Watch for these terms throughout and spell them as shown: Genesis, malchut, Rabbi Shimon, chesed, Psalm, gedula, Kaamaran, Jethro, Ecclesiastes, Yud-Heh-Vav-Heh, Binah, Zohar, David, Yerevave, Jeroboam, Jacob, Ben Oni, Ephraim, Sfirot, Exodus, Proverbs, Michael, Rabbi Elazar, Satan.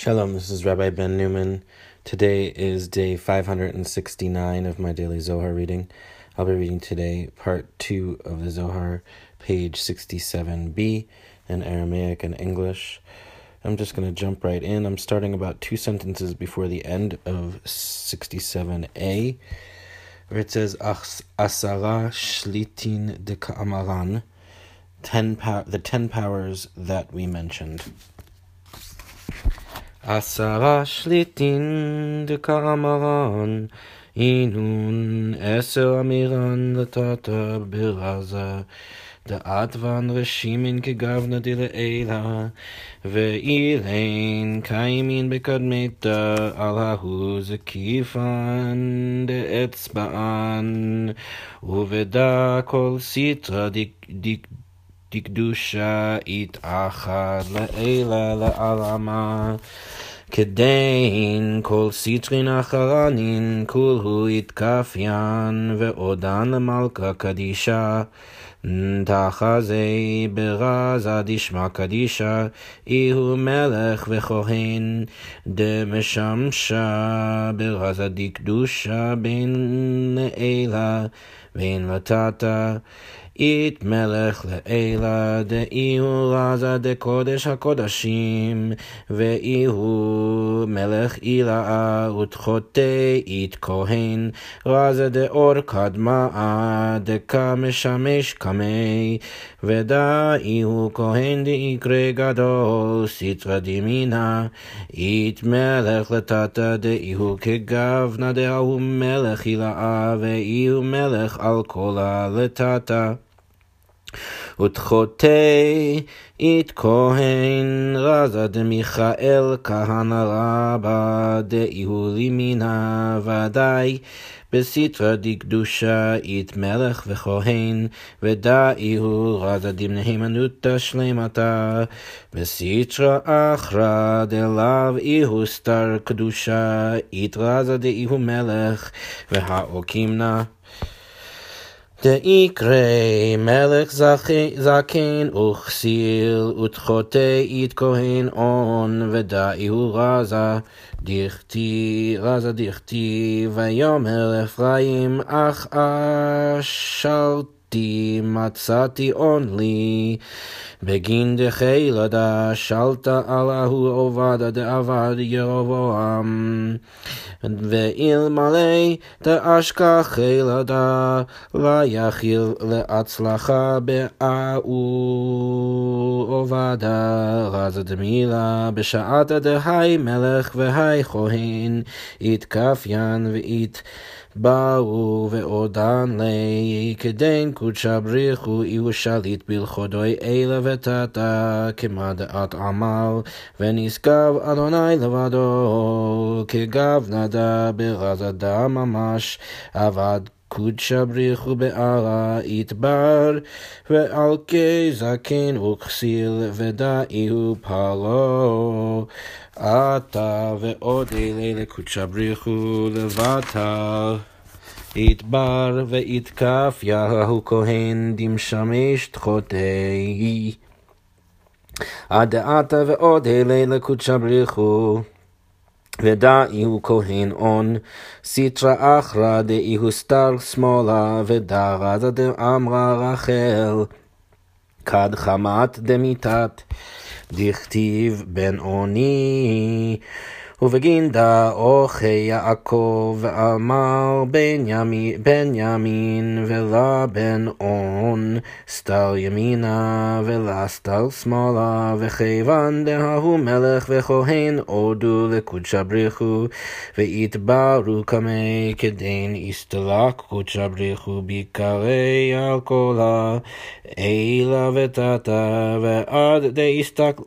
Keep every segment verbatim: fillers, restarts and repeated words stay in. Shalom, this is Rabbi Ben Newman. Today is day five hundred sixty-nine of my daily Zohar reading. I'll be reading today part two of the Zohar, page sixty-seven b, in Aramaic and English. I'm just going to jump right in. I'm starting about two sentences before the end of sixty-seven a, where it says, Asara Shlitin de Kaamaran, ten pow- the ten powers that we mentioned. Asara shlitin de Kaamaran, inun eser amiran latata biraza, da'atvan reshimin kegavna dile eila, ve'ilein kaimin bekadmeta alahu zekifan de'etzba'an, uveda kol sitra dik dik דקדושה אית אחת לעילה לעלמה כדין כל סיטרין אחרנין כולהו התקפיין ועודן למלכה קדישה תחזי ברזה דשמה קדישה איהו מלך וכהן דמשמשה ברזה דקדושה בין לעילה בין לתתה It melech le'ela de'ihu raza de kodesh ha'kodashim ve'ihu melech ila'a utchote it kohen raza de or kadma'a deka meshamesh kamei veda'ihu kohen de'ikre gadol sitra dimina it melech le'tata de'ihu kegavna de'ahu melech ila'a ve'ihu melech al kola le'tata Utchote it kohen raza de Michael kahana rabba de ihulimina vadai besitra dikdusha it melech vekohen veda ihu raza de nehimanuta shlemata besitra achra de lav ihu star kedusha it raza de ihu melech vehaokimna De'ikre melech zaken uchsil utchote it kohen on veda'ihu raza dichti raza dichti vayomer Ephraim ach ashalti matzati only begin dechilada shalta alahu ovada de'avad Jeroboam ואלמלא תשכח ילדה לא יחיל להצלחה בעובדה רזה דמילה בשעת דהי מלך והי כהן התקפיין וית באו ועודן לי כדין קודשה בריחו איהו שליט בלכודוי אלה ותתה כמדעת עמל ונשגב אדוני לבדו כגב נדה ברזה דה ממש עבד קודשה בריחו בערה יתבר ועל כזקן וכסיל ודאיהו פלו אתה ועוד אלה לקודשה בריחו לבטר יתבר ויתקף יהו כהן דמשמש תחותי אתה ועוד אלה לקודשה בריחו ודאיהו כהן און, סיטרא אחרא דאיהו סתר שמאלה, ודא רזה דאמרה רחל, כד חמת דמיתת, דכתיב בן אוני. ובגינדה אוכה יעקב ואמר בן-ימין ולה בן און סתר ימינה ולה סתר שמאלה וכיוון דההוא מלך וכהן הודו לקודשה בריחו ויתברו קמי כדין יסתלק קודשה בריחו ביקרי על כלה אילה ותתה ועד דהיסתלק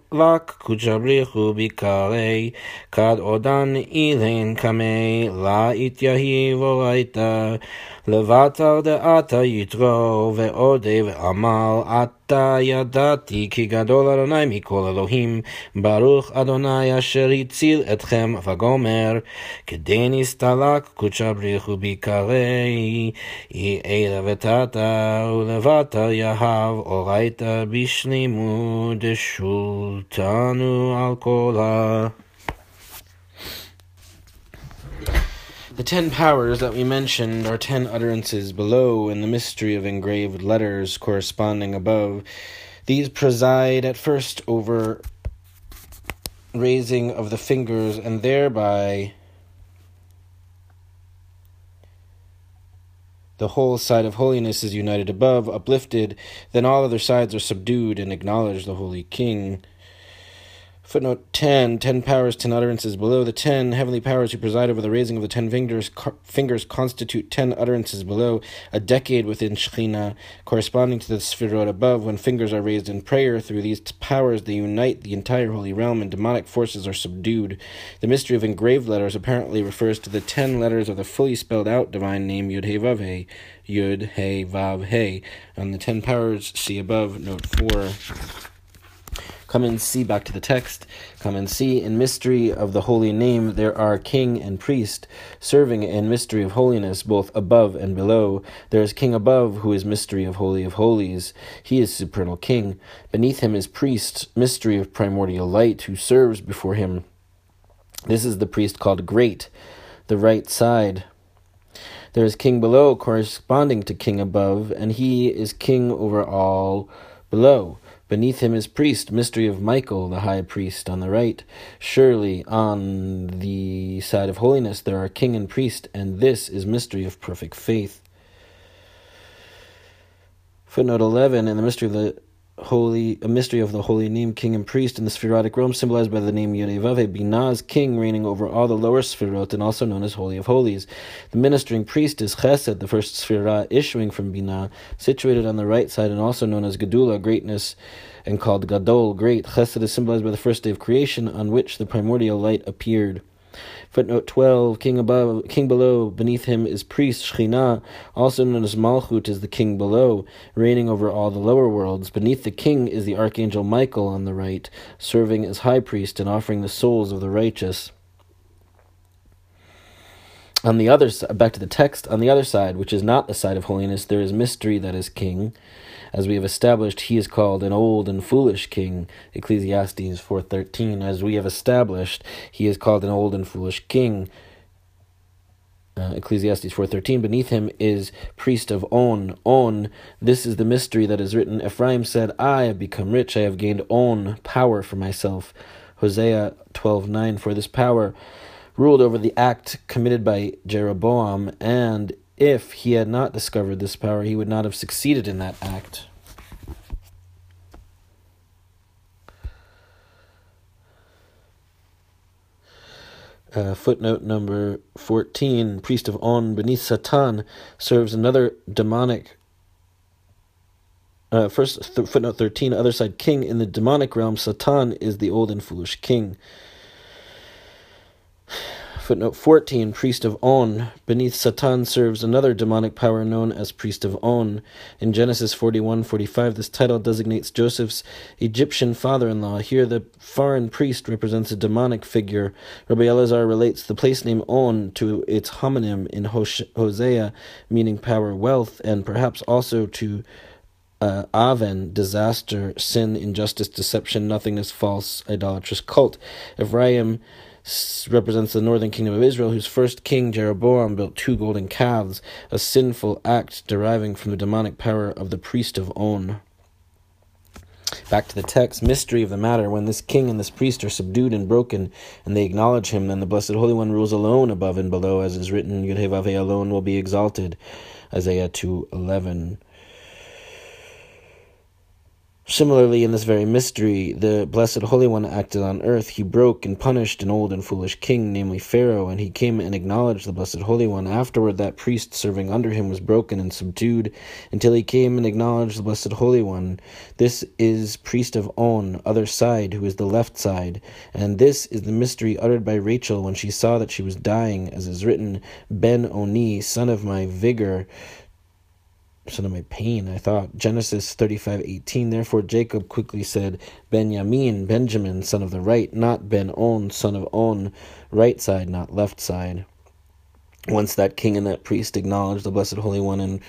קודשה בריחו ביקרי כד עודן אילן קמי, לה התייהי וראיתה, לבטר דעתה יתרו, ועודה ואמר, אתה ידעתי, כי גדול אדוני מכל אלוהים, ברוך אדוני אשר הציל אתכם, וגומר, כדי נסתלק קודשה בריחו ביקרי, היא אלה ותתה, ולבטר יהב, וראיתה בשלימו, דשולתנו על כלה. The ten powers that we mentioned are ten utterances below in the mystery of engraved letters corresponding above. These preside at first over raising of the fingers and thereby the whole side of holiness is united above, uplifted, then all other sides are subdued and acknowledge the Holy King. Footnote ten, ten powers, ten utterances below. The ten heavenly powers who preside over the raising of the ten fingers, co- fingers constitute ten utterances below, a decade within Shekhinah, corresponding to the Sfirot above. When fingers are raised in prayer through these powers, they unite the entire holy realm, and demonic forces are subdued. The mystery of engraved letters apparently refers to the ten letters of the fully spelled out divine name Yud-Heh-Vav-Heh, Yud-Heh-Vav-Heh, and the ten powers see above, note four. Come and see, back to the text, come and see, in mystery of the holy name there are king and priest, serving in mystery of holiness both above and below. There is king above, who is mystery of holy of holies, he is supernal king. Beneath him is priest, mystery of primordial light, who serves before him. This is the priest called great, the right side. There is king below, corresponding to king above, and he is king over all below. Beneath him is priest, mystery of Michael, the high priest, on the right. Surely on the side of holiness there are king and priest, and this is mystery of perfect faith. Footnote eleven, in the mystery of the holy, a mystery of the holy name, king and priest, in the Sephirotic realm, symbolized by the name Yerevave, Binah is king, reigning over all the lower Sfirot, and also known as Holy of Holies. The ministering priest is chesed, the first Sphira issuing from Binah, situated on the right side, and also known as gedula, greatness, and called gadol, great. Chesed is symbolized by the first day of creation, on which the primordial light appeared. Footnote twelve, king above, king below, beneath him is priest, Shekhinah, also known as malchut, is the king below, reigning over all the lower worlds. Beneath the king is the archangel Michael on the right, serving as high priest and offering the souls of the righteous. On the other side, back to the text, on the other side, which is not the side of holiness, there is mystery that is king. As we have established, he is called an old and foolish king, Ecclesiastes four thirteen. As we have established, he is called an old and foolish king, uh, Ecclesiastes four thirteen. Beneath him is priest of On, On. This is the mystery that is written. Ephraim said, I have become rich, I have gained On, power for myself. Hosea twelve nine, for this power ruled over the act committed by Jeroboam, and if he had not discovered this power, he would not have succeeded in that act. Uh, footnote number fourteen, priest of On, beneath Satan, serves another demonic. Uh, first, th- footnote thirteen, other side king, in the demonic realm, Satan is the old and foolish king. Footnote fourteen, priest of On, beneath Satan serves another demonic power known as priest of On. In Genesis forty-one forty-five, this title designates Joseph's Egyptian father-in-law. Here the foreign priest represents a demonic figure. Rabbi Elazar relates the place name On to its homonym in Hosea, meaning power, wealth, and perhaps also to Uh, Aven, disaster, sin, injustice, deception, nothingness, false, idolatrous cult. Ephraim s- represents the northern kingdom of Israel, whose first king, Jeroboam, built two golden calves, a sinful act deriving from the demonic power of the priest of On. Back to the text, mystery of the matter. When this king and this priest are subdued and broken, and they acknowledge him, then the Blessed Holy One rules alone above and below, as is written, Yud-Heh-Vav-Heh alone will be exalted, Isaiah two eleven. Similarly, in this very mystery, the Blessed Holy One acted on earth. He broke and punished an old and foolish king, namely Pharaoh, and he came and acknowledged the Blessed Holy One. Afterward, that priest serving under him was broken and subdued until he came and acknowledged the Blessed Holy One. This is priest of On, other side, who is the left side. And this is the mystery uttered by Rachel when she saw that she was dying, as is written, Ben Oni, son of my vigor, son of my pain, I thought. Genesis thirty-five eighteen. Therefore Jacob quickly said, Ben-Yamin, Benjamin, son of the right, not Ben-On, son of On, right side, not left side. Once that king and that priest acknowledged the Blessed Holy One and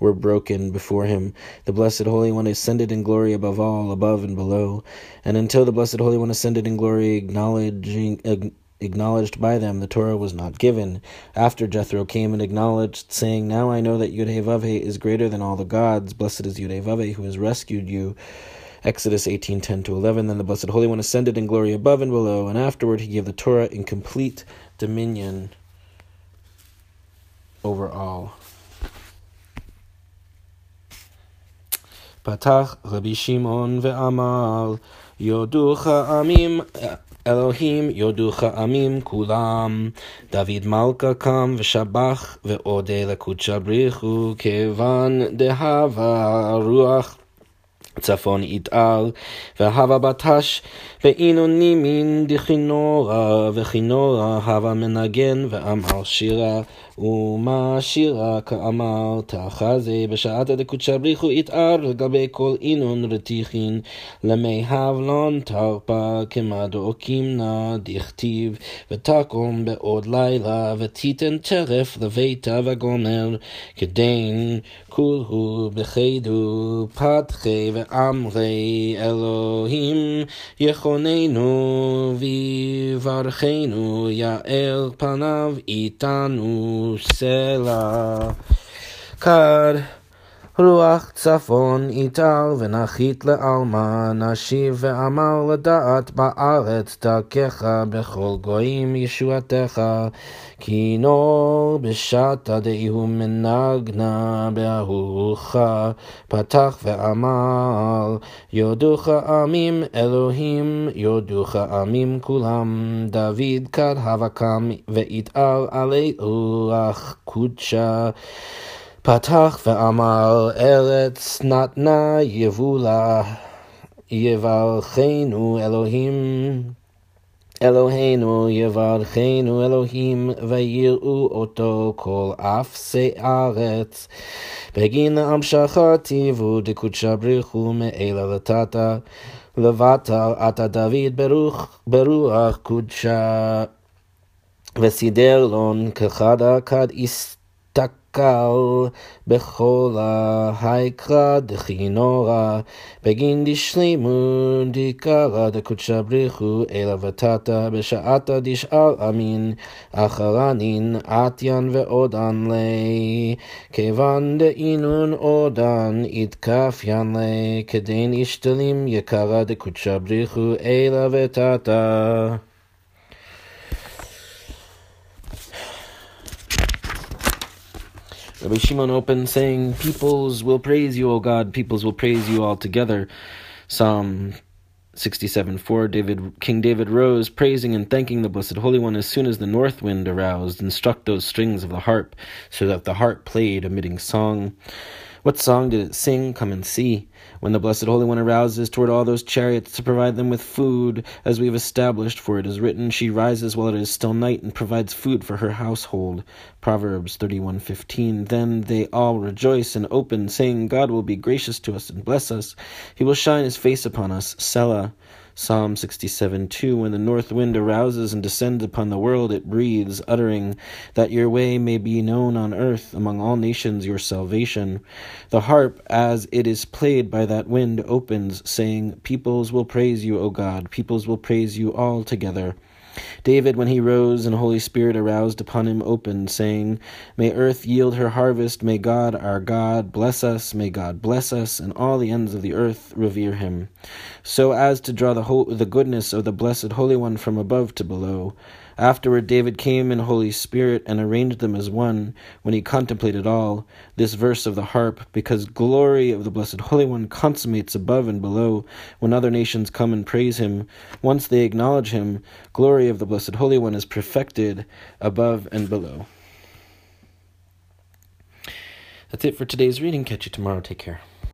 were broken before him, the Blessed Holy One ascended in glory above all, above and below. And until the Blessed Holy One ascended in glory, acknowledging... Ag- acknowledged by them, the Torah was not given. After Jethro came and acknowledged, saying, "Now I know that Yud-Heh-Vav-Heh is greater than all the gods. Blessed is Yud-Heh-Vav-Heh who has rescued you." Exodus eighteen ten to eleven. Then the Blessed Holy One ascended in glory above and below, and afterward he gave the Torah in complete dominion over all. Patach Rabbi Shimon ve'amal Yoducha Amim Elohim Yoducha Amim Kulam David Malka Kam v'Shabach ve'Ode Lakutcha Brichu Kevan Dehava Ruach צפון יתעל והבה בתש ואינוני מן דכינורה וכינורה הבה מנגן ואמר שירה ומה שירה כאמר תחזה בשעת הדקודשה בריחו יתעל לגבי כל אינון רתיכין למי הבלון תרפה כמדעוקים נא דכתיב ותקום בעוד לילה ותיתן טרף לביתה וגומר כדין כולהו בחידו פתחי ו Amrei Elohim Yechonenu Vivarchenu Ya'el Panav Itanu Sela Kar Ruach Tzafon Ital Venachit Le'alma Nashiv Ve'amar Lada'at Ba'aretz Darkecha Bechol Goyim Yeshuatecha Kinor B'shata De'ihu Menagna Be'ahurucha Patach Ve'amar Yoducha Amim Elohim Yoducha Amim Kulam David Kar Havakam Ve'itar Alehu Ruach Kudsha Patach ve'amar eretz natna yevula yevarchenu Elohim Eloheinu yevarchenu Elohim ve'yir'u oto kol afsei aretz begin amshachativu dekudsha brichu me'ela latata levatar ata David beruach kudsha vesider lon kechada kad ist קל בכל ההיקרא דכינורא בגין דשלימון דקרא דקודשא בריחו אלא ותתא בשעתא דשאר אמין אחרנין עטיין ועודן לי כיוון דאינון עודן יתקפיין לי כדין ישתלים יקרא דקודשא בריחו אלא ותתא. Rabbi Shimon opened saying, "Peoples will praise you, O God, peoples will praise you altogether." Psalm sixty-seven four, David, King David rose, praising and thanking the Blessed Holy One as soon as the north wind aroused and struck those strings of the harp, so that the harp played, emitting song. What song did it sing? Come and see. When the Blessed Holy One arouses toward all those chariots to provide them with food, as we have established, for it is written, she rises while it is still night and provides food for her household. Proverbs thirty-one fifteen. Then they all rejoice and open, saying, God will be gracious to us and bless us. He will shine his face upon us. Selah. Psalm sixty-seven two, when the north wind arouses and descends upon the world, it breathes, uttering, that your way may be known on earth, among all nations your salvation. The harp, as it is played by that wind, opens, saying, peoples will praise you, O God, peoples will praise you all together. David, when he rose and Holy Spirit aroused upon him, opened, saying, may earth yield her harvest, may God our God bless us, may God bless us, and all the ends of the earth revere him, so as to draw the ho- the goodness of the Blessed Holy One from above to below. Afterward David came in Holy Spirit and arranged them as one, when he contemplated all, this verse of the harp, because glory of the Blessed Holy One consummates above and below, when other nations come and praise him. Once they acknowledge him, glory of the Blessed Holy One is perfected above and below. That's it for today's reading. Catch you tomorrow. Take care.